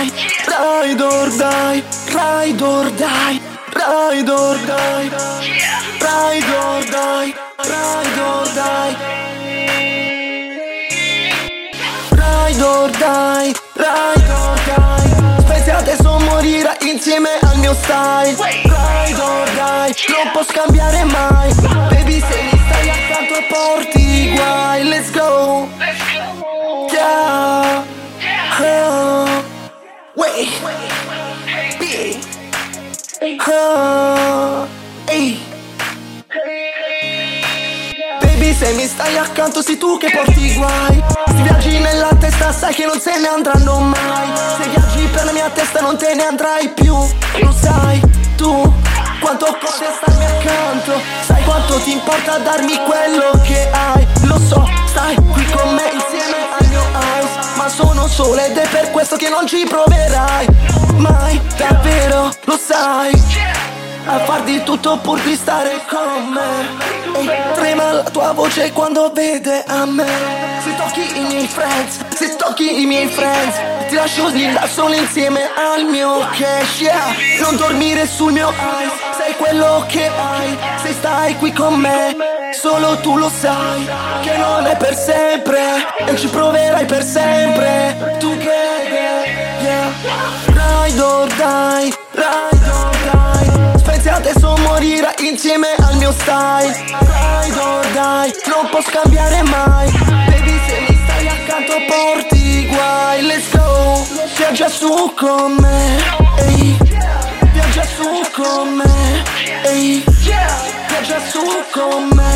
die, ride or die, ride or die, ride or die, ride or die, ride or die, ride or die, ride or die. Spezia adesso morirà insieme al mio style. Ride or die, non posso cambiare mai. Baby, se mi stai accanto e porti i guai. Let's go. Yeah. Wait, B, hey. Baby, se mi stai accanto sei tu che porti i guai. Se viaggi nella testa sai che non se ne andranno mai. Se viaggi per la mia testa non te ne andrai più. Lo sai tu quanto costa starmi accanto. Sai quanto ti importa darmi quello che hai. Lo so, stai qui con me insieme al mio house. Ma sono solo ed è per questo che non ci proverai mai, davvero, lo sai. A far di tutto pur di stare con me. E trema la tua voce quando vede a me. Se tocchi i miei friends, se tocchi i miei friends, ti lascio lì da solo insieme al mio cash, yeah. Non dormire sul mio eyes, sei quello che hai. Se stai qui con me solo tu lo sai che non è per sempre e ci proverai per sempre. Tu credi, yeah. Ride or die, ride or die. Spezia adesso morirà insieme al mio style. Ride or die, non posso cambiare mai. Baby, se mi stai accanto porti guai. Let's go. Viaggia su con me, ehi. Viaggia su con me, ehi. Viaggia su con me.